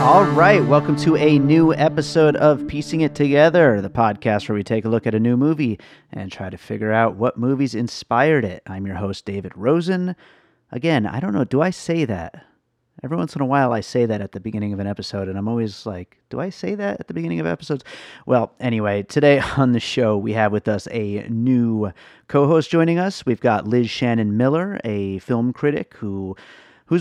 All right, welcome to a new episode of Piecing It Together, the podcast where we take a look at a new movie and try to figure out what movies inspired it. I'm your host, David Rosen. Again, I don't know, do I say that? Every once in a while I say that at the beginning of an episode, and I'm always like, do I say that at the beginning of episodes? Well, anyway, today on the show we have with us a new co-host joining us. We've got Liz Shannon Miller, a film critic whose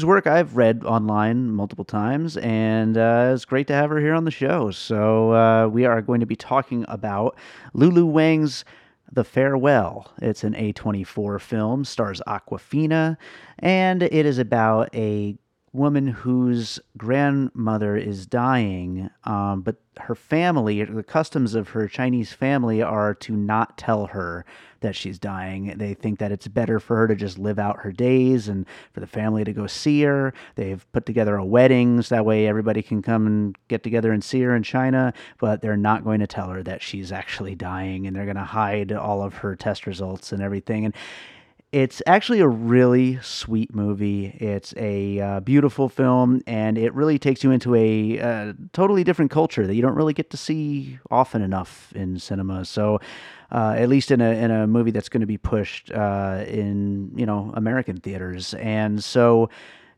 work I've read online multiple times, and it's great to have her here on the show. So we are going to be talking about Lulu Wang's The Farewell. It's an A24 film, stars Awkwafina, and it is about a woman whose grandmother is dying, but her family, the customs of her Chinese family are to not tell her that she's dying. They think that it's better for her to just live out her days and for the family to go see her. They've put together a wedding so that way everybody can come and get together and see her in China, but they're not going to tell her that she's actually dying, and they're going to hide all of her test results and everything. And it's actually a really sweet movie. It's a beautiful film, and it really takes you into a totally different culture that you don't really get to see often enough in cinema. So at least in a movie that's going to be pushed in, you know, American theaters. And so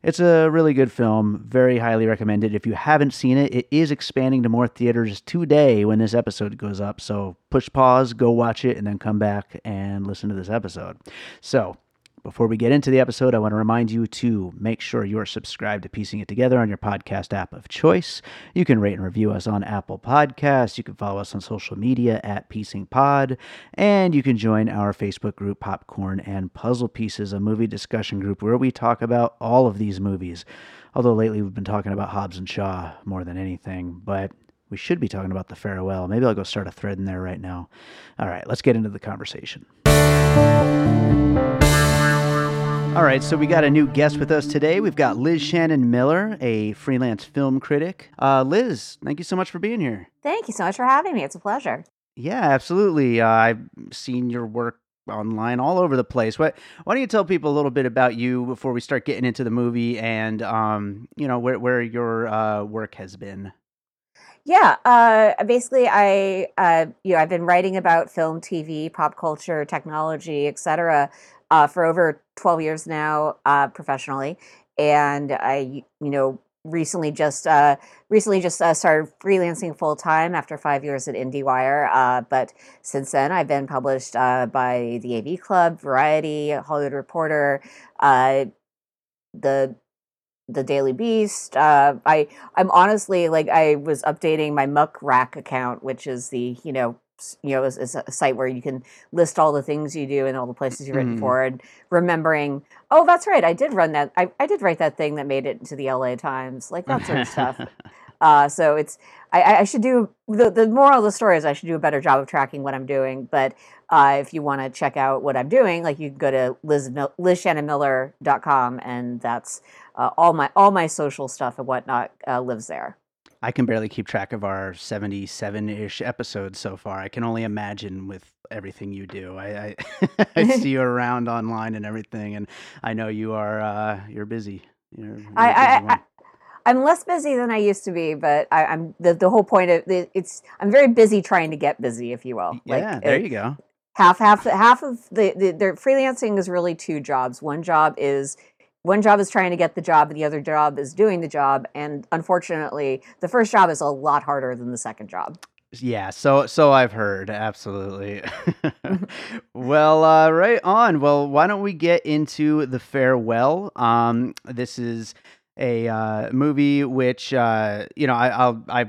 it's a really good film. Very highly recommended. If you haven't seen it, it is expanding to more theaters today when this episode goes up. So push pause, go watch it, and then come back and listen to this episode. So before we get into the episode, I want to remind you to make sure you're subscribed to Piecing It Together on your podcast app of choice. You can rate and review us on Apple Podcasts. You can follow us on social media at Piecing Pod. And you can join our Facebook group, Popcorn and Puzzle Pieces, a movie discussion group where we talk about all of these movies. Although lately we've been talking about Hobbs and Shaw more than anything, but we should be talking about The Farewell. Maybe I'll go start a thread in there right now. All right, let's get into the conversation. All right, so we got a new guest with us today. We've got Liz Shannon Miller, a freelance film critic. Liz, thank you so much for being here. Thank you so much for having me. It's a pleasure. Yeah, absolutely. I've seen your work online all over the place. Why don't you tell people a little bit about you before we start getting into the movie and, you know, where your work has been? Yeah, basically, I've been writing about film, TV, pop culture, technology, etc., for over 12 years now, professionally, and I, you know, recently just started freelancing full time after 5 years at IndieWire. But since then, I've been published by the AV Club, Variety, Hollywood Reporter, the Daily Beast. I'm honestly like I was updating my Muckrack account, which is the is a site where you can list all the things you do and all the places you've written for, and remembering, oh, that's right, I did run that. I did write that thing that made it into the LA Times, like that sort of stuff. So it's I should do the moral of the story is I should do a better job of tracking what I'm doing. But if you want to check out what I'm doing, like you can go to LizShannonMiller.com, and that's all my social stuff and whatnot lives there. I can barely keep track of our 77-ish episodes so far. I can only imagine with everything you do. I see you around online and everything, and I know you are you're busy. I'm less busy than I used to be, but I'm the whole point of it's. I'm very busy trying to get busy, if you will. Yeah, like, there you go. Half of the freelancing is really two jobs. One job is one job is trying to get the job and the other job is doing the job. And unfortunately, the first job is a lot harder than the second job. Yeah, so I've heard. Absolutely. Well, right on. Well, why don't we get into The Farewell? This is a movie which, I've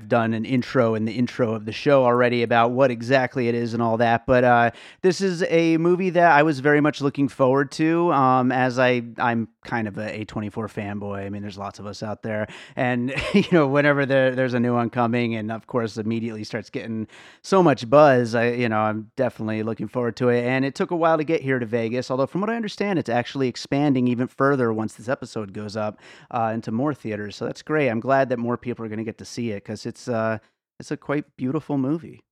done an intro in the intro of the show already about what exactly it is and all that. But this is a movie that I was very much looking forward to, as I'm kind of a A24 fanboy. I mean, there's lots of us out there. And, whenever there's a new one coming and, of course, immediately starts getting so much buzz, I'm definitely looking forward to it. And it took a while to get here to Vegas, although from what I understand, it's actually expanding even further once this episode goes up into more theaters. So that's great. I'm glad that more people are going to get to see it because it's a quite beautiful movie.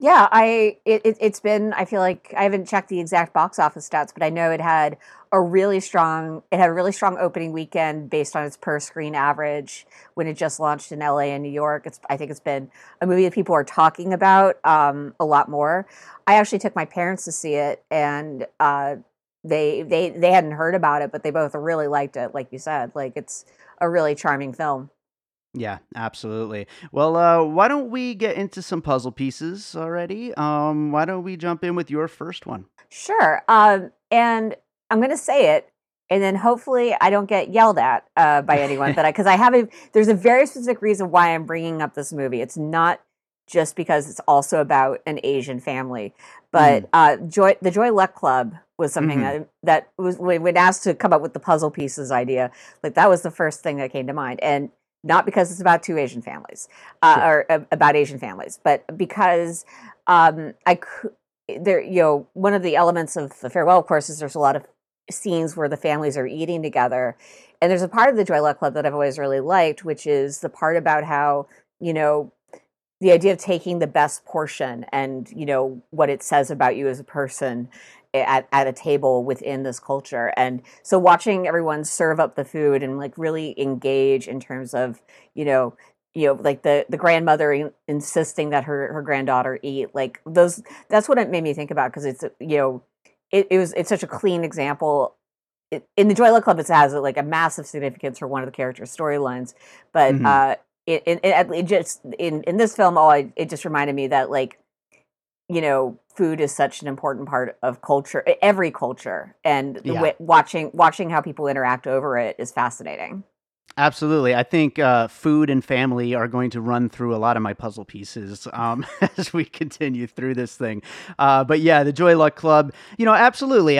Yeah, I feel like I haven't checked the exact box office stats, but I know it had a really strong opening weekend based on its per screen average when it just launched in LA and New York. I think it's been a movie that people are talking about a lot more. I actually took my parents to see it, and they hadn't heard about it, but they both really liked it. Like you said, like it's a really charming film. Yeah, absolutely. Well, why don't we get into some puzzle pieces already? Why don't we jump in with your first one? Sure. And I'm going to say it, and then hopefully I don't get yelled at by anyone. Because there's a very specific reason why I'm bringing up this movie. It's not just because it's also about an Asian family, but the Joy Luck Club was something that was, when asked to come up with the puzzle pieces idea, like that was the first thing that came to mind. And not because it's about two Asian families, about Asian families, but because one of the elements of The Farewell, of course, is there's a lot of scenes where the families are eating together. And there's a part of the Joy Luck Club that I've always really liked, which is the part about how, the idea of taking the best portion and, what it says about you as a person at a table within this culture. And so watching everyone serve up the food and like really engage in terms of, like the grandmother insisting that her granddaughter eat, like those, that's what it made me think about. Cause it's, it's such a clean example. In the Joy Luck Club, it has like a massive significance for one of the characters' storylines, but in this film, it just reminded me that like, food is such an important part of culture, every culture, and watching how people interact over it is fascinating. Absolutely. I think food and family are going to run through a lot of my puzzle pieces as we continue through this thing. But yeah, the Joy Luck Club, absolutely.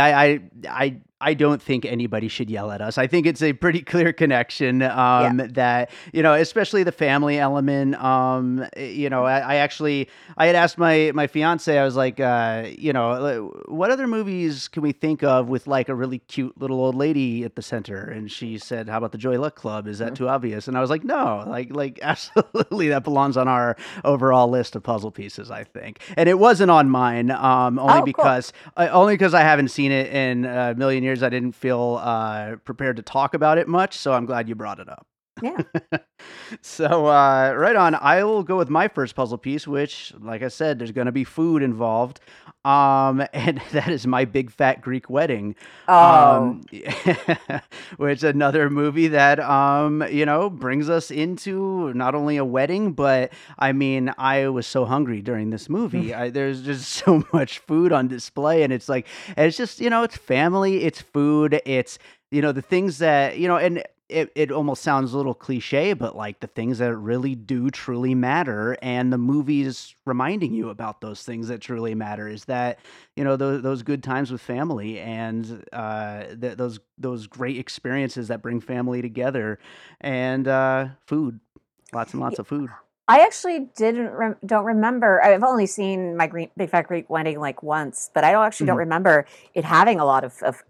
I don't think anybody should yell at us. I think it's a pretty clear connection that, especially the family element. I had asked my fiance, I was like, what other movies can we think of with like a really cute little old lady at the center? And she said, how about the Joy Luck Club? Is that too obvious? And I was like, no, like absolutely. That belongs on our overall list of puzzle pieces, I think. And it wasn't on mine, only because I haven't seen it in a million years. I didn't feel prepared to talk about it much, so I'm glad you brought it up. Yeah. So right on. I will go with my first puzzle piece, which, like I said, there's going to be food involved, and that is My Big Fat Greek Wedding. Which another movie that brings us into not only a wedding, but I mean, I was so hungry during this movie. There's just so much food on display, and it's like, and it's just it's family, it's food, it's the things that and. It almost sounds a little cliche, but like the things that really do truly matter, and the movie is reminding you about those things that truly matter, is that, those good times with family and those great experiences that bring family together, and food, lots and lots of food. I actually don't remember. I've only seen My Big Fat Greek Wedding like once, but I don't remember it having a lot of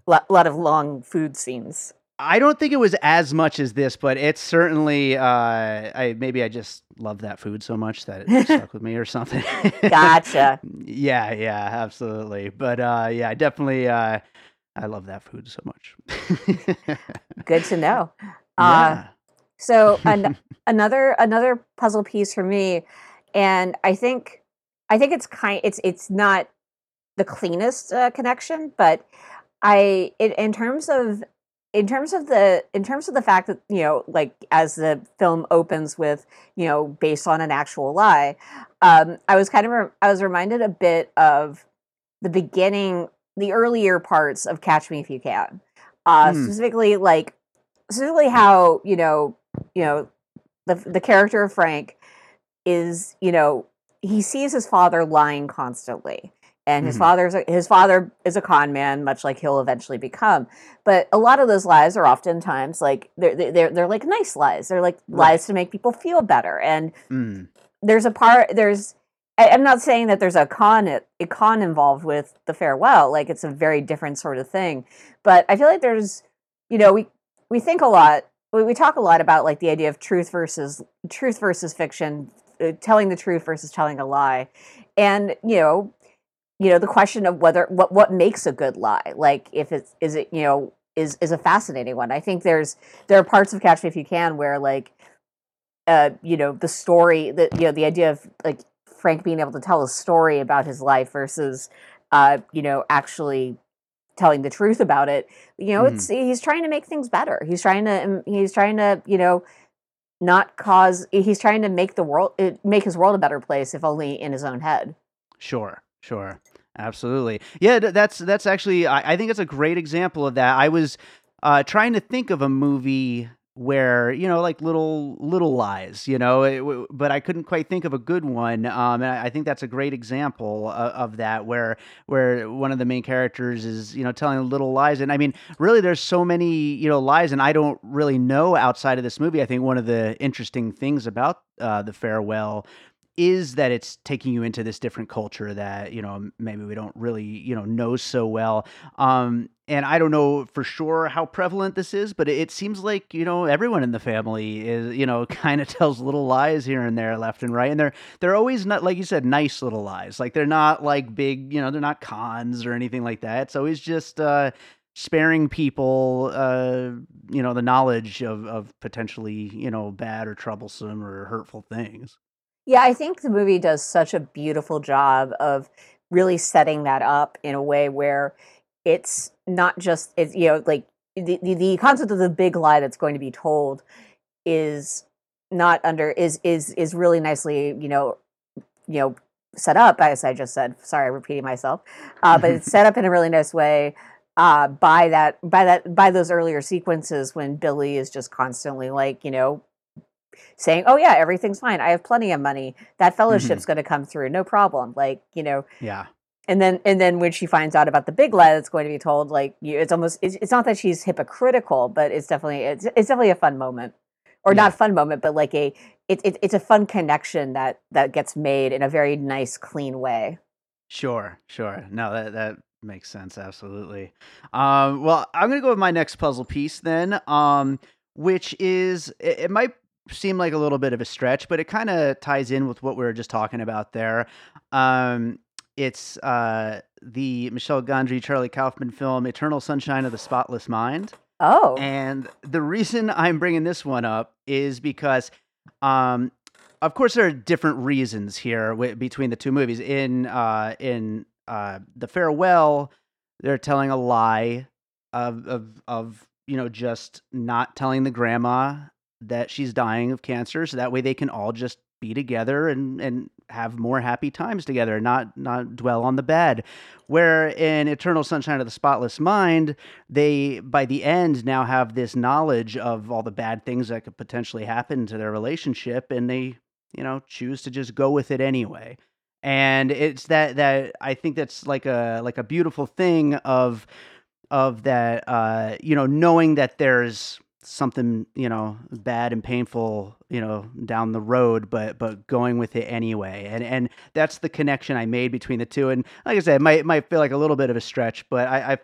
long food scenes. I don't think it was as much as this, but it's certainly, I just love that food so much that it stuck with me or something. Gotcha. Yeah, absolutely. But I definitely, I love that food so much. Good to know. Yeah. So another puzzle piece for me, and I think it's not the cleanest connection, but in terms of In terms of the fact that, you know, like as the film opens with, you know, based on an actual lie, I was reminded a bit of the beginning, the earlier parts of Catch Me If You Can, specifically how you know the character of Frank is, you know, he sees his father lying constantly. And his father is a con man, much like he'll eventually become. But a lot of those lies are oftentimes like they're like nice lies. They're like lies to make people feel better. And I'm not saying that there's a con involved with The Farewell. Like it's a very different sort of thing. But I feel like there's, you know, we think a lot. We talk a lot about like the idea of truth versus fiction, telling the truth versus telling a lie, and you know, the question of whether what makes a good lie, like if it's is a fascinating one. I think there are parts of Catch Me If You Can where like the story, the idea of like Frank being able to tell a story about his life versus actually telling the truth about it. You know, it's he's trying to make things better. He's trying to he's trying to make his world a better place, if only in his own head. Sure. Sure. Absolutely. Yeah, that's actually, I think it's a great example of that. I was trying to think of a movie where, you know, like little lies, you know, but I couldn't quite think of a good one. And I think that's a great example of that, where one of the main characters is, you know, telling little lies. And I mean, really, there's so many, you know, lies, and I don't really know outside of this movie. I think one of the interesting things about The Farewell is that it's taking you into this different culture that, you know, maybe we don't really, you know so well. And I don't know for sure how prevalent this is, but it seems like, you know, everyone in the family is, you know, kind of tells little lies here and there, left and right. And they're always not, like you said, nice little lies. Like they're not like big, you know, they're not cons or anything like that. It's always just sparing people, you know, the knowledge of potentially, you know, bad or troublesome or hurtful things. Yeah, I think the movie does such a beautiful job of really setting that up in a way where it's not just, it's, you know, like the concept of the big lie that's going to be told is not is really nicely, you know, set up, as I just said. Sorry, I'm repeating myself, but it's set up in a really nice way by those earlier sequences when Billy is just constantly like, you know, saying, oh yeah, everything's fine, I have plenty of money, that fellowship's going to come through, no problem, like, you know. Yeah. And then when she finds out about the big lie that's going to be told, like, it's almost, it's not that she's hypocritical, but it's definitely a fun moment, or not fun moment, but like it's a fun connection that gets made in a very nice, clean way. Sure. No, that makes sense. Absolutely. Well, I'm going to go with my next puzzle piece then, which is, it might seem like a little bit of a stretch, but it kind of ties in with what we were just talking about there. It's the Michel Gondry, Charlie Kaufman film, Eternal Sunshine of the Spotless Mind. Oh. And the reason I'm bringing this one up is because, of course, there are different reasons here between the two movies. In The Farewell, they're telling a lie of you know, just not telling the grandma that she's dying of cancer, so that way they can all just be together and have more happy times together, and not dwell on the bad. Where in Eternal Sunshine of the Spotless Mind, they, by the end, now have this knowledge of all the bad things that could potentially happen to their relationship, and they, you know, choose to just go with it anyway. And it's that I think that's like a beautiful thing of that, you know, knowing that there's something, you know, bad and painful, you know, down the road, but going with it anyway. And that's the connection I made between the two. And like I said, it might feel like a little bit of a stretch, but I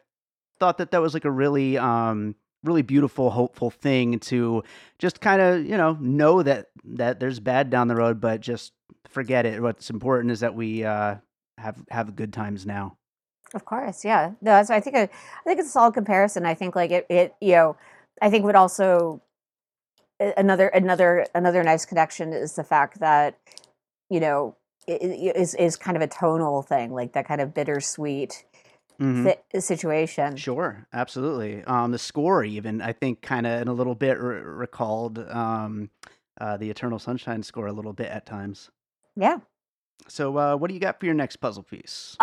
thought that was like a really, really beautiful, hopeful thing to just kind of, you know that there's bad down the road, but just forget it. What's important is that we have good times now. Of course. Yeah. No, that's, I think it's a solid comparison. I think like it you know, I think would also another nice connection is the fact that, you know, it is kind of a tonal thing, like that kind of bittersweet situation. Sure, absolutely. The score even, I think, kind of in a little bit recalled the Eternal Sunshine score a little bit at times. Yeah. So what do you got for your next puzzle piece?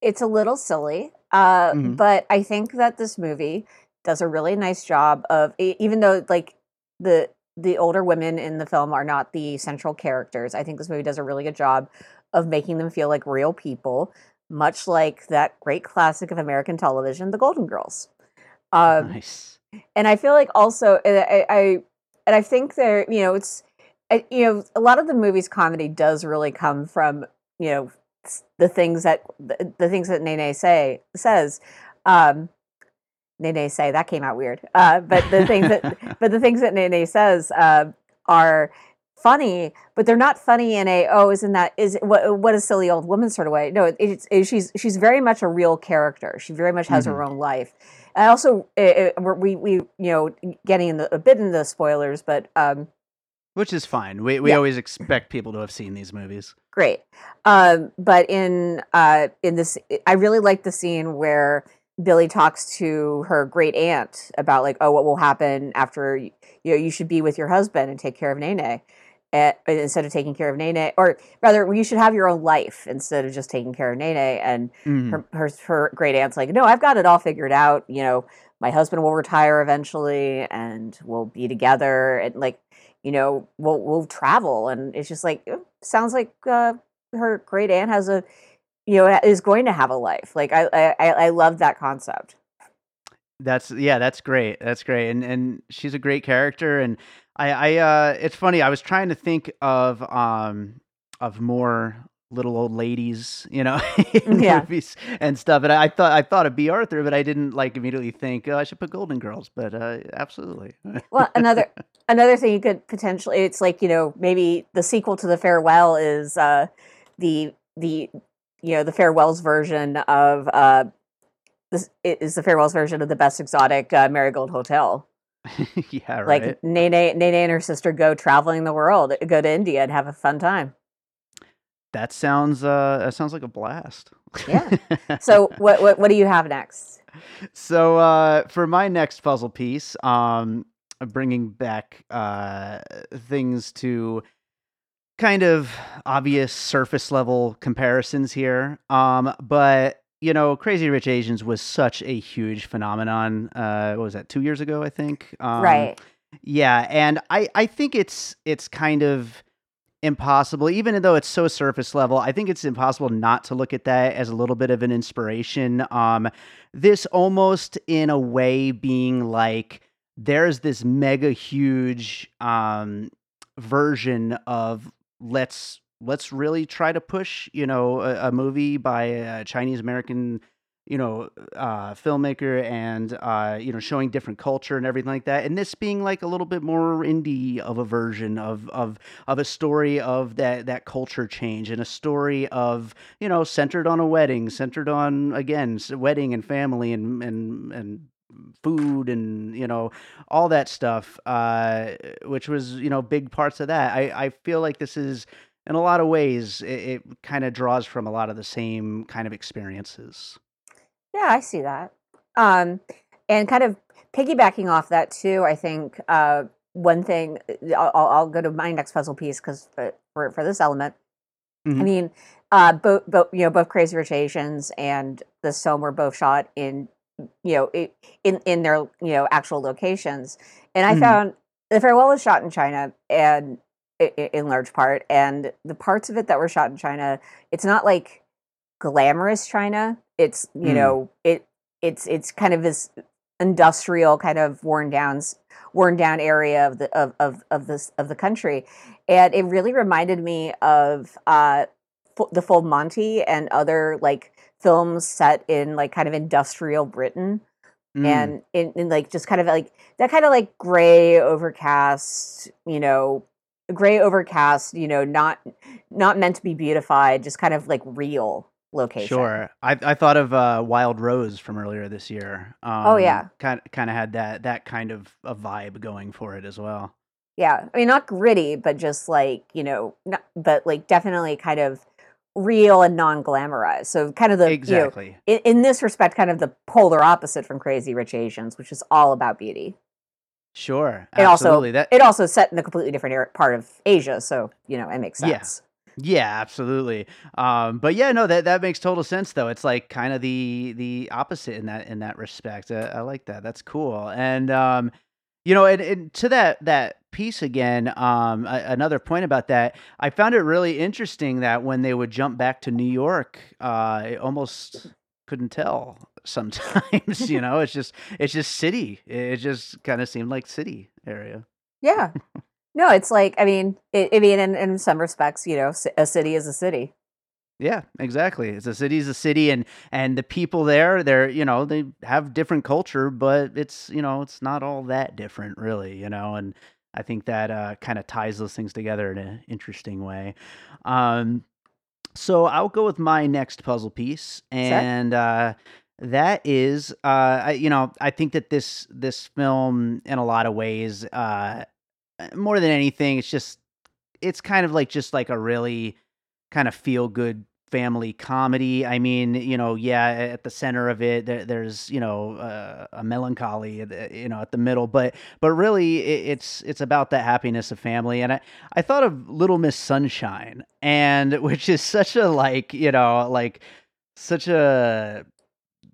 It's a little silly, but I think that this movie does a really nice job of, even though like the older women in the film are not the central characters, I think this movie does a really good job of making them feel like real people, much like that great classic of American television, The Golden Girls. Nice. And I feel like also, I think there, you know, it's, you know, a lot of the movie's comedy does really come from, you know, the things that Nene says. Nene say, that came out weird. But the things that Nene says are funny, but they're not funny in a, oh, isn't that, is what a silly old woman sort of way. No, she's very much a real character. She very much has her own life. And I also we you know, getting a bit into spoilers, but which is fine. We always expect people to have seen these movies. Great, but in this, I really like the scene where Billy talks to her great aunt about like, oh, what will happen after you should be with your husband and take care of Nene. Instead of taking care of Nene, or rather, you should have your own life instead of just taking care of Nene. And her great aunt's like, no, I've got it all figured out. You know, my husband will retire eventually, and we'll be together, and like, you know, we'll travel. And it's just like, it sounds like her great aunt has a, you know, is going to have a life. Like I love that concept. That's great. That's great. And she's a great character. And I it's funny. I was trying to think of more little old ladies, you know, in movies and stuff. And I thought of B. Arthur, but I didn't like immediately think, oh, I should put Golden Girls, but absolutely. Well, another thing you could potentially, it's like, you know, maybe the sequel to The Farewell is the Farewell's version of the Best Exotic Marigold Hotel. Yeah, right. Like Nene and her sister go traveling the world, go to India and have a fun time. That sounds like a blast. Yeah. So what do you have next? So for my next puzzle piece, bringing back things to kind of obvious surface level comparisons here, but you know, Crazy Rich Asians was such a huge phenomenon. What was that, 2 years ago, I think? Right. Yeah, and I think it's kind of impossible, even though it's so surface level, I think it's impossible not to look at that as a little bit of an inspiration. This almost in a way being like, there's this mega huge version of let's really try to push, you know, a movie by a Chinese American, you know, filmmaker, and, you know, showing different culture and everything like that. And this being like a little bit more indie of a version of a story of that culture change, and a story of, you know, centered on a wedding, centered on, again, wedding and family and food and, you know, all that stuff, which was, you know, big parts of that. I feel like this is, in a lot of ways, it kind of draws from a lot of the same kind of experiences. Yeah, I see that. And kind of piggybacking off that too, I think one thing, I'll go to my next puzzle piece because for this element, I mean, both Crazy Rich Asians and the Somme were both shot in, you know, in their, you know, actual locations. And I found The Farewell was shot in China, and in large part, and the parts of it that were shot in China, it's not like glamorous China. It's, you know, it's kind of this industrial kind of worn down area of the country. And it really reminded me of The Full Monty and other like films set in like kind of industrial Britain. And in like just kind of like that kind of like gray overcast, you know, not meant to be beautified, just kind of like real location. Sure. I thought of Wild Rose from earlier this year. Oh yeah. Kind of had that kind of a vibe going for it as well. Yeah. I mean, not gritty, but just like, you know, but like definitely kind of real and non-glamorized. So kind of the, exactly. You know, in this respect, kind of the polar opposite from Crazy Rich Asians, which is all about beauty. Sure. Absolutely. It also set in a completely different part of Asia. So, you know, it makes sense. Yeah, absolutely. But yeah, no, that makes total sense though. It's like kind of the opposite in that respect. I like that. That's cool. And, you know, and to that piece again, another point about that, I found it really interesting that when they would jump back to New York, I almost couldn't tell sometimes, you know, it's just city. It just kind of seemed like city area. Yeah. No, it's like, I mean, in some respects, you know, a city is a city. Yeah, exactly. It's a city is a city, and the people there, you know, they have different culture, but it's, you know, it's not all that different really, you know, and I think that kind of ties those things together in an interesting way. So I'll go with my next puzzle piece, and that is, you know, I think that this film in a lot of ways, more than anything, it's kind of like just like a really kind of feel good family comedy. I mean, you know, yeah, at the center of it, there's, you know, a melancholy, you know, at the middle, but really it's about the happiness of family. And I thought of Little Miss Sunshine, and which is such a, like, you know, like such a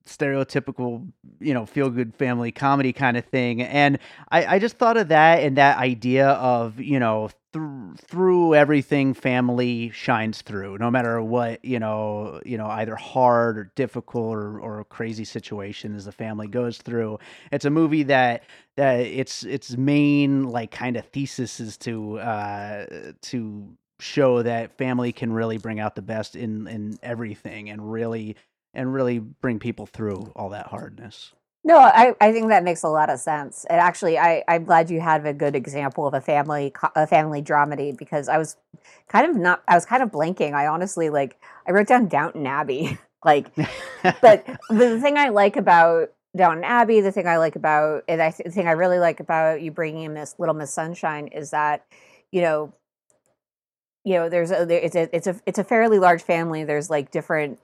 stereotypical, you know, feel good family comedy kind of thing. And I just thought of that, and that idea of, you know, through everything, family shines through, no matter what, you know, either hard or difficult or crazy situation as the family goes through. It's a movie that its main, like, kind of thesis is to show that family can really bring out the best in everything, and really bring people through all that hardness. No, I think that makes a lot of sense. And actually, I'm glad you had a good example of a family dramedy, because I was kind of blanking. I honestly, like, I wrote down Downton Abbey, like, but the thing I like about Downton Abbey, the thing I really like about you bringing in this Little Miss Sunshine is that, you know, it's a fairly large family. There's like different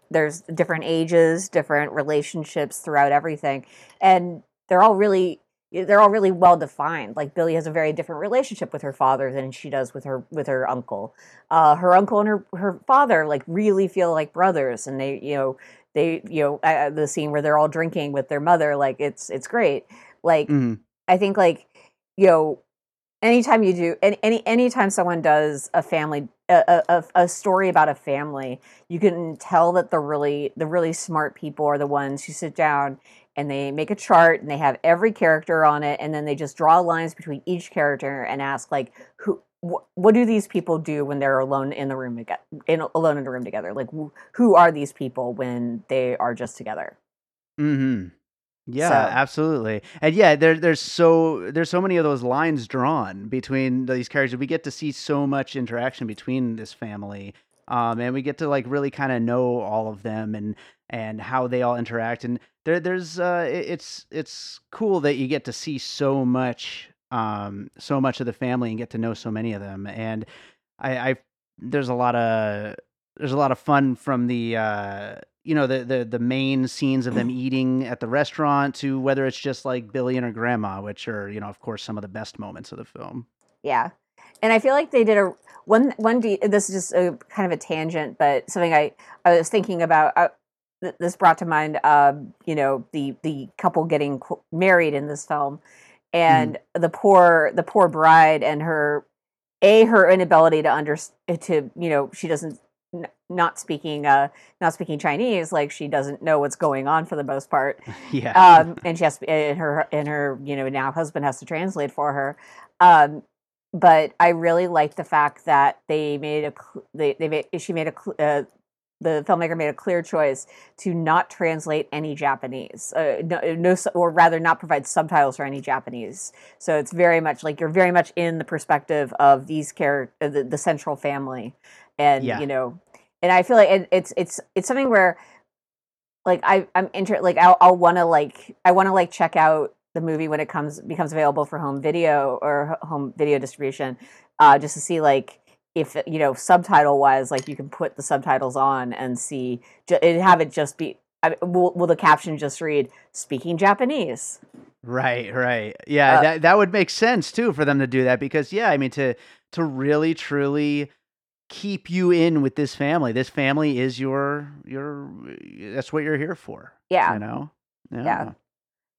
ages, different relationships throughout everything, and they're all really well defined. Like, Billy has a very different relationship with her father than she does with her uncle. Her uncle and her father, like, really feel like brothers, and they the scene where they're all drinking with their mother, like, it's great. Like, I think, like, you know, anytime you do, anytime someone does a family, a story about a family, you can tell that the really smart people are the ones who sit down and they make a chart and they have every character on it, and then they just draw lines between each character and ask, like, what do these people do when they're alone in the room together? Like, who are these people when they are just together? Mm-hmm. Yeah, so. Absolutely. And yeah, there's so many of those lines drawn between these characters. We get to see so much interaction between this family, and we get to, like, really kind of know all of them and how they all interact. And it's cool that you get to see so much of the family and get to know so many of them. And I there's a lot of fun from the, you know, the main scenes of them eating at the restaurant to whether it's just like Billy and her grandma, which are, you know, of course, some of the best moments of the film. Yeah. And I feel like they did this is just a kind of a tangent, but something I was thinking about, this brought to mind, you know, the couple getting married in this film, and the poor bride and her inability to you know, she doesn't, not speaking Chinese, like, she doesn't know what's going on for the most part. Yeah. And she has to, and her, you know, now husband has to translate for her. But I really like the fact that the filmmaker made a clear choice to not translate any Japanese, or rather not provide subtitles for any Japanese. So it's very much like, you're very much in the perspective of these characters, the central family. And, yeah. You know, and I feel like it's something where, like, I'm interested, like, I want to check out the movie when it becomes available for home video distribution, just to see, like, if, you know, subtitle wise, like you can put the subtitles on and see, and have it just be, I mean, will the caption just read speaking Japanese? Right, right. Yeah, that would make sense too for them to do that, because yeah, I mean, to really truly keep you in with this family. This family is your that's what you're here for. Yeah. You know? Yeah.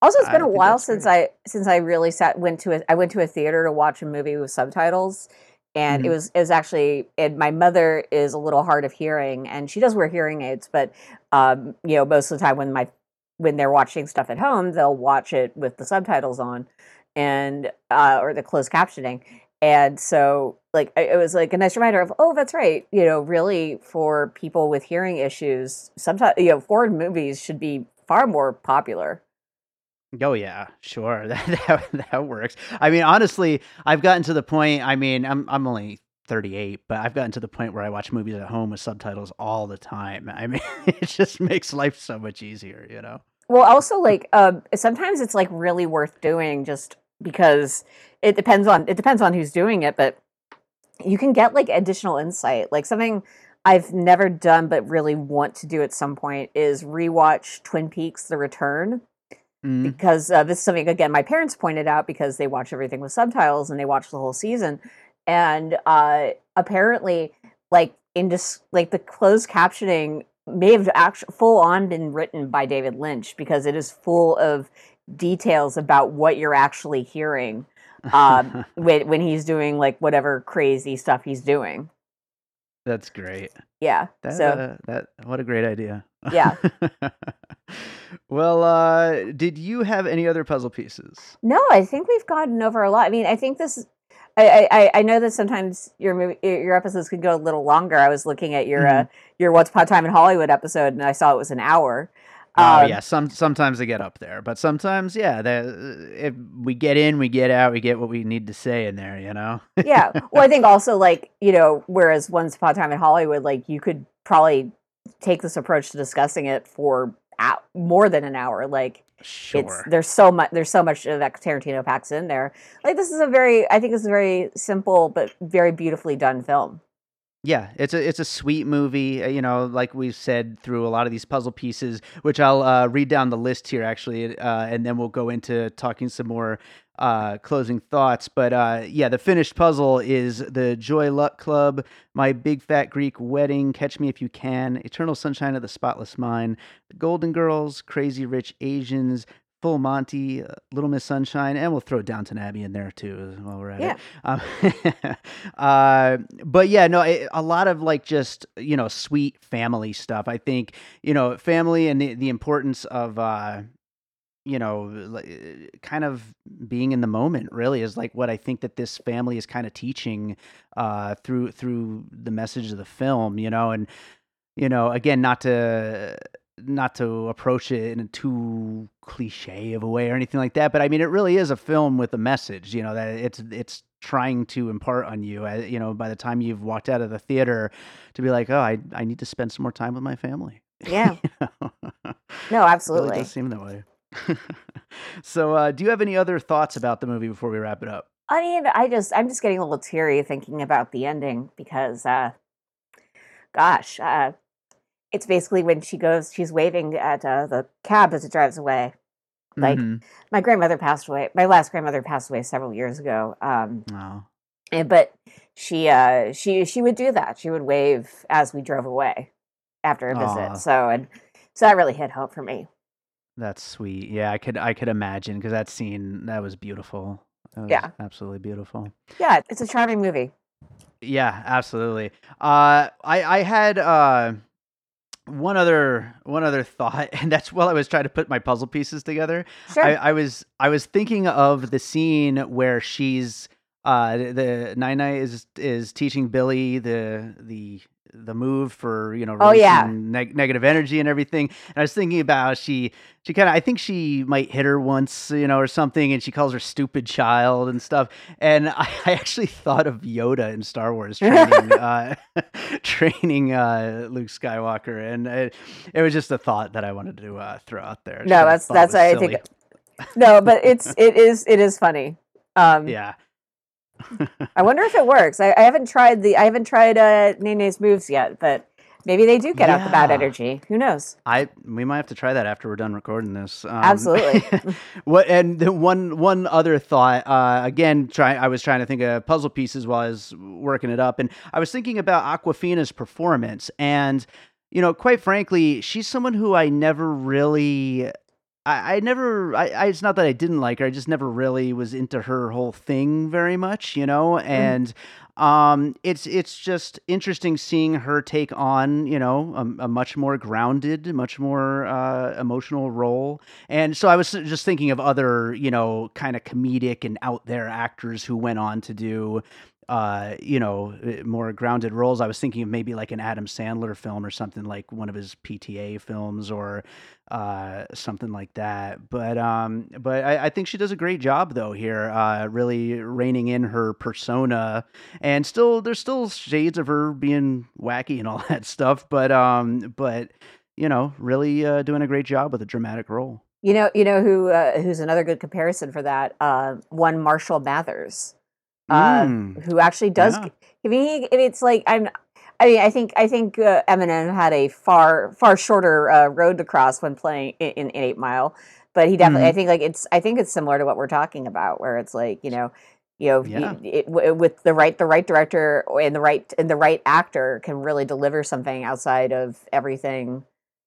Also, it's been a while since I really went to a theater to watch a movie with subtitles. And it was actually, and my mother is a little hard of hearing, and she does wear hearing aids, but you know, most of the time when they're watching stuff at home, they'll watch it with the subtitles on, and or the closed captioning. And so, like, it was like a nice reminder of, oh, that's right, you know, really for people with hearing issues, sometimes, you know, foreign movies should be far more popular. Oh yeah, sure. That works. I mean, honestly, I've gotten to the point, I mean, I'm only 38, but I've gotten to the point where I watch movies at home with subtitles all the time. I mean, it just makes life so much easier, you know? Well, also, like, sometimes it's like really worth doing, just because it depends on who's doing it, but you can get like additional insight. Like, something I've never done but really want to do at some point is rewatch Twin Peaks: The Return. Mm-hmm. Because this is something, again, my parents pointed out, because they watch everything with subtitles and they watch the whole season. And apparently, like, the closed captioning may have actually full on been written by David Lynch, because it is full of details about what you're actually hearing when he's doing, like, whatever crazy stuff he's doing. That's great. Yeah. What a great idea. Yeah. Well, did you have any other puzzle pieces? No, I think we've gotten over a lot. I mean, I think this is, I know that sometimes your episodes can go a little longer. I was looking at your Once Upon a Time in Hollywood episode, and I saw it was an hour. Oh yeah, sometimes they get up there, but sometimes, yeah, if we get in, we get out, we get what we need to say in there, you know? Yeah, well, I think also, like, you know, whereas Once Upon a Time in Hollywood, like, you could probably take this approach to discussing it for more than an hour. Like, sure. There's so much that Tarantino packs in there. Like, this is I think it's a very simple but very beautifully done film. Yeah, it's a sweet movie, you know, like we've said through a lot of these puzzle pieces, which I'll read down the list here, actually, and then we'll go into talking some more closing thoughts. But yeah, the finished puzzle is the Joy Luck Club, My Big Fat Greek Wedding, Catch Me If You Can, Eternal Sunshine of the Spotless Mind, The Golden Girls, Crazy Rich Asians, Full Monty, Little Miss Sunshine, and we'll throw Downton Abbey in there too while we're at it. But yeah, no, a lot of, like, just, you know, sweet family stuff. I think, you know, family and the importance of, you know, kind of being in the moment really is, like, what I think that this family is kind of teaching through the message of the film, you know, and, you know, again, not to approach it in a too cliche of a way or anything like that, but I mean, it really is a film with a message, you know, that it's trying to impart on you, you know, by the time you've walked out of the theater, to be like, oh, I need to spend some more time with my family. Yeah. You know? No, absolutely. It really does seem that way. So do you have any other thoughts about the movie before we wrap it up? I mean, I'm just getting a little teary thinking about the ending, because it's basically when she's waving at the cab as it drives away. Like, my grandmother passed away. My last grandmother passed away several years ago. Wow. But she would do that. She would wave as we drove away after a visit. So that really hit home for me. That's sweet. Yeah, I could imagine, because that scene, that was beautiful. That was absolutely beautiful. Yeah, it's a charming movie. Yeah, absolutely. I had one other thought, and that's while I was trying to put my puzzle pieces together. Sure. I was thinking of the scene where she's the Nai is teaching Billy the move for, you know, releasing negative energy and everything. And I was thinking about she kind of, I think she might hit her once, you know, or something, and she calls her stupid child and stuff. And I actually thought of Yoda in Star Wars training training Luke Skywalker, and it was just a thought that I wanted to throw out there. No, that's I think. No, but it is funny. Yeah. I wonder if it works. I haven't tried Nene's moves yet, but maybe they do get out the bad energy. Who knows? We might have to try that after we're done recording this. Absolutely. And one other thought. I was trying to think of puzzle pieces while I was working it up, and I was thinking about Awkwafina's performance. And you know, quite frankly, she's someone who I never really. It's not that I didn't like her. I just never really was into her whole thing very much, you know? And, it's just interesting seeing her take on, you know, a much more grounded, much more, emotional role. And so I was just thinking of other, you know, kind of comedic and out there actors who went on to do, you know, more grounded roles. I was thinking of maybe like an Adam Sandler film or something, like one of his PTA films or something like that. But I think she does a great job though here, really reining in her persona, and there's still shades of her being wacky and all that stuff. But you know, really doing a great job with a dramatic role. You know who's another good comparison for that? One Marshall Mathers. Who actually does? Yeah. I think Eminem had a far shorter road to cross when playing in 8 Mile, but he definitely. I think it's similar to what we're talking about, where it's like with the right director and the right actor can really deliver something outside of everything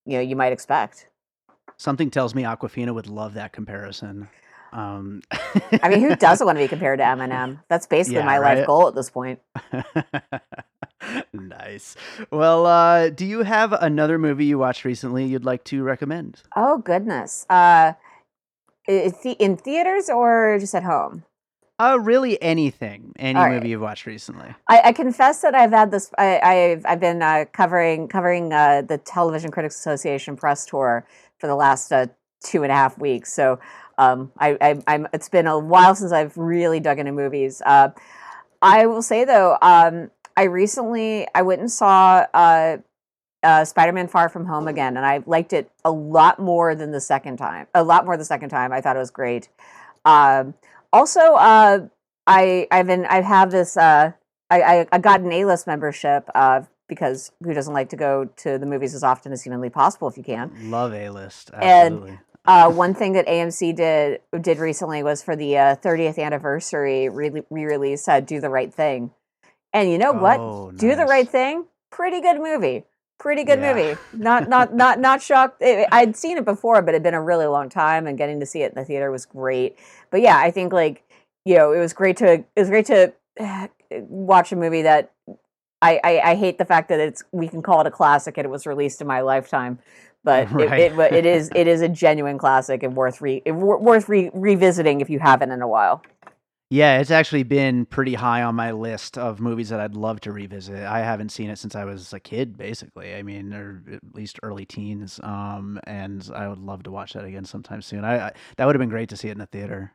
you might expect. Something tells me Awkwafina would love that comparison. I mean, who doesn't want to be compared to Eminem? That's basically my life goal at this point. Nice. Well, do you have another movie you watched recently you'd like to recommend? Oh, goodness. In theaters or just at home? Really anything. Movie you've watched recently. I confess that I've had this. I've been covering the Television Critics Association press tour for the last 2.5 weeks. So it's been a while since I've really dug into movies. I will say though, I went and saw Spider-Man: Far From Home again, and I liked it a lot more than the second time. I thought it was great. I got an A-List membership because who doesn't like to go to the movies as often as humanly possible if you can? Love A-List, absolutely. And, one thing that AMC did recently was for the 30th anniversary re-release Do the Right Thing. And you know what? Oh, nice. Do the Right Thing? Pretty good movie. Movie. Not shocked. I'd seen it before, but it had been a really long time, and getting to see it in the theater was great. But yeah, I think it was great to watch a movie that I hate the fact that we can call it a classic and it was released in my lifetime. But it is a genuine classic and worth revisiting if you haven't in a while. Yeah, it's actually been pretty high on my list of movies that I'd love to revisit. I haven't seen it since I was a kid, basically. I mean, or at least early teens. And I would love to watch that again sometime soon. I that would have been great to see it in the theater.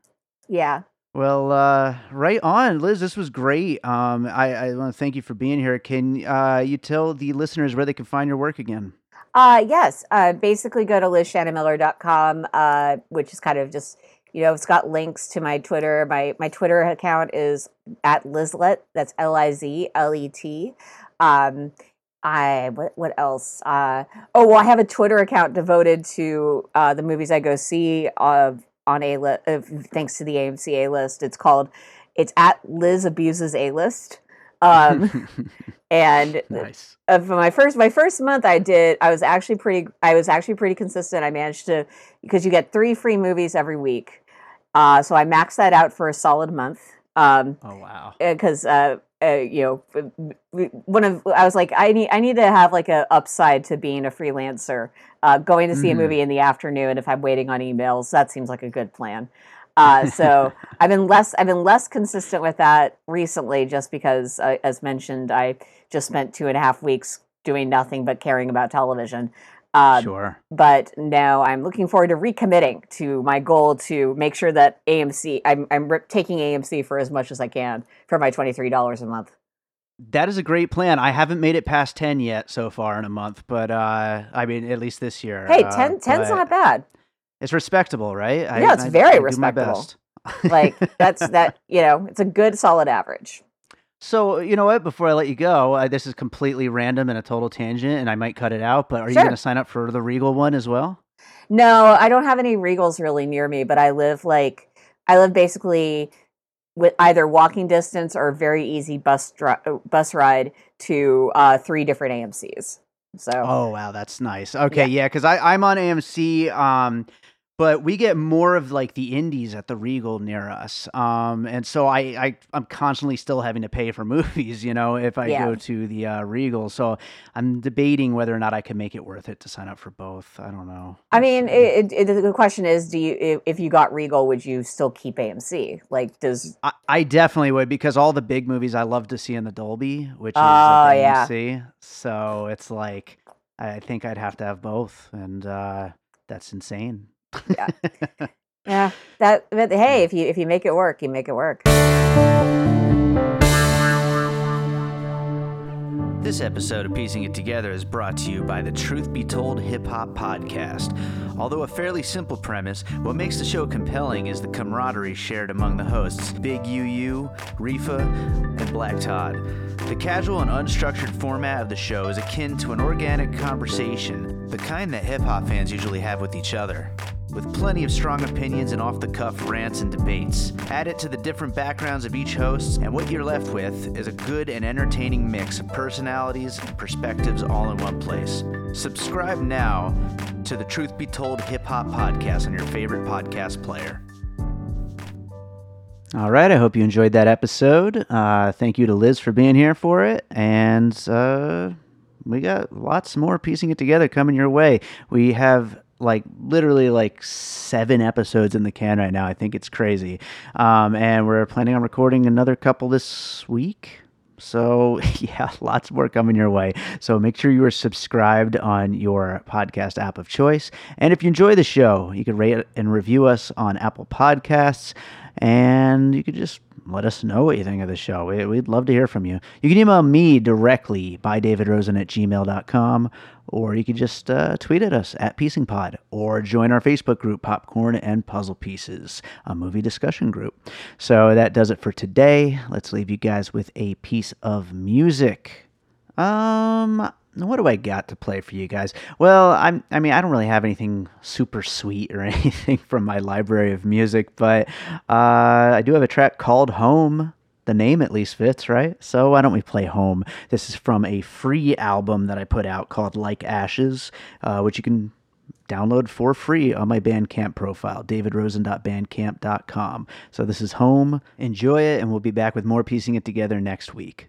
Yeah. Well, right on, Liz. This was great. I want to thank you for being here. Can you tell the listeners where they can find your work again? Yes. Basically go to LizShannonMiller.com, which is kind of just, it's got links to my Twitter. My Twitter account is @Lizlet. That's LizLet. What else? I have a Twitter account devoted to, the movies I go see on A-List, thanks to the AMC A-List. It's @LizAbusesA-List. And nice. For my first month I was actually pretty consistent. I managed to, because you get 3 free movies every week. So I maxed that out for a solid month. Oh, wow. Cause, I need to have like a upside to being a freelancer, going to see a movie in the afternoon. If I'm waiting on emails, that seems like a good plan. So I've been less consistent with that recently, just because, as mentioned, I just spent 2.5 weeks doing nothing but caring about television. Sure. But now I'm looking forward to recommitting to my goal to make sure that AMC, I'm taking AMC for as much as I can for my $23 a month. That is a great plan. I haven't made it past 10 yet so far in a month, but I mean, at least this year. Hey, 10's not bad. It's respectable, right? No, it's very respectable. Do my best. Like that's that, you know, it's a good solid average. So, you know what, before I let you go, this is completely random and a total tangent and I might cut it out, but are you going to sign up for the Regal one as well? No, I don't have any Regals really near me, but I live basically with either walking distance or very easy bus ride to 3 different AMCs. So, oh wow, that's nice. Okay, yeah, because I'm on AMC, but we get more of like the indies at the Regal near us, and so I'm constantly still having to pay for movies, you know, if I go to the Regal. So I'm debating whether or not I can make it worth it to sign up for both. I don't know. I mean, the question is, do you, if you got Regal, would you still keep AMC? Like, I definitely would, because all the big movies I love to see in the Dolby, which is at AMC. Yeah. So it's like, I think I'd have to have both. And that's insane. Yeah. But hey, if you make it work, you make it work. This episode of Piecing It Together is brought to you by the Truth Be Told Hip Hop Podcast. Although a fairly simple premise, what makes the show compelling is the camaraderie shared among the hosts, Big UU, Rifa, and Black Todd. The casual and unstructured format of the show is akin to an organic conversation, the kind that hip-hop fans usually have with each other, with plenty of strong opinions and off-the-cuff rants and debates. Add it to the different backgrounds of each host, and what you're left with is a good and entertaining mix of personalities and perspectives all in one place. Subscribe now to the Truth Be Told Hip Hop Podcast on your favorite podcast player. All right, I hope you enjoyed that episode. Thank you to Liz for being here for it, and we got lots more Piecing It Together coming your way. We have literally 7 episodes in the can right now. I think it's crazy. And we're planning on recording another couple this week. So yeah, lots more coming your way. So make sure you are subscribed on your podcast app of choice. And if you enjoy the show, you can rate and review us on Apple Podcasts. And you can just let us know what you think of the show. We'd love to hear from you. You can email me directly by davidrosen@gmail.com, or you can just tweet at us at PiecingPod, or join our Facebook group, Popcorn and Puzzle Pieces, a movie discussion group. So that does it for today. Let's leave you guys with a piece of music. What do I got to play for you guys? Well, I don't really have anything super sweet or anything from my library of music, but I do have a track called Home. The name at least fits, right? So why don't we play Home? This is from a free album that I put out called Like Ashes, which you can download for free on my Bandcamp profile, davidrosen.bandcamp.com. So this is Home. Enjoy it, and we'll be back with more Piecing It Together next week.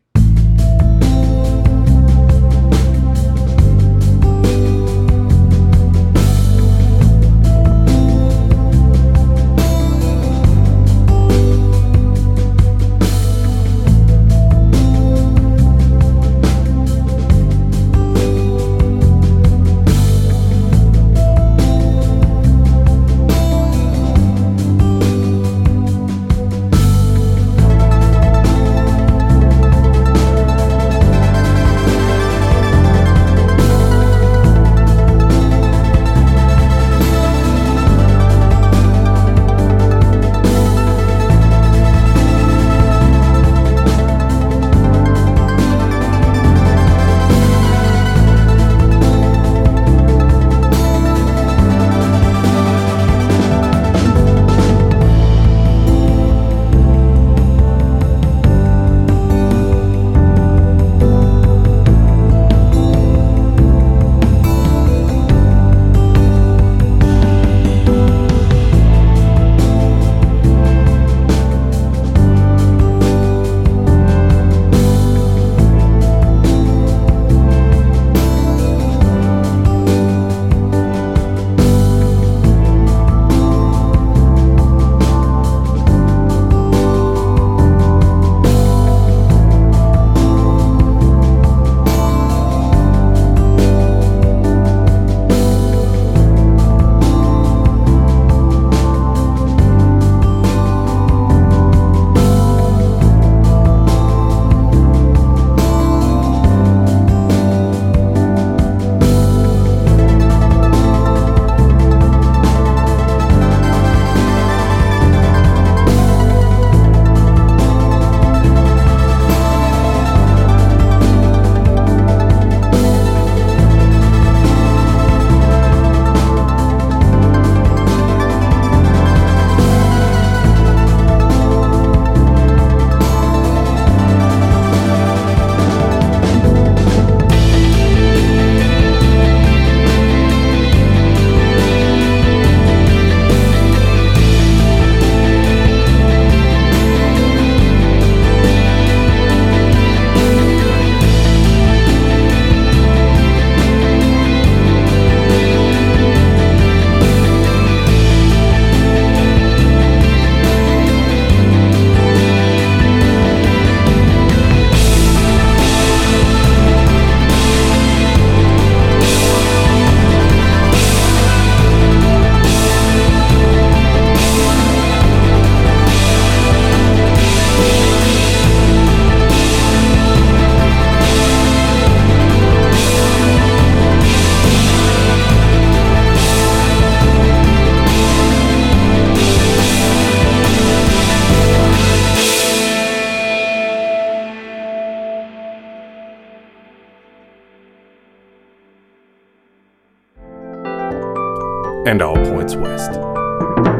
and all points west.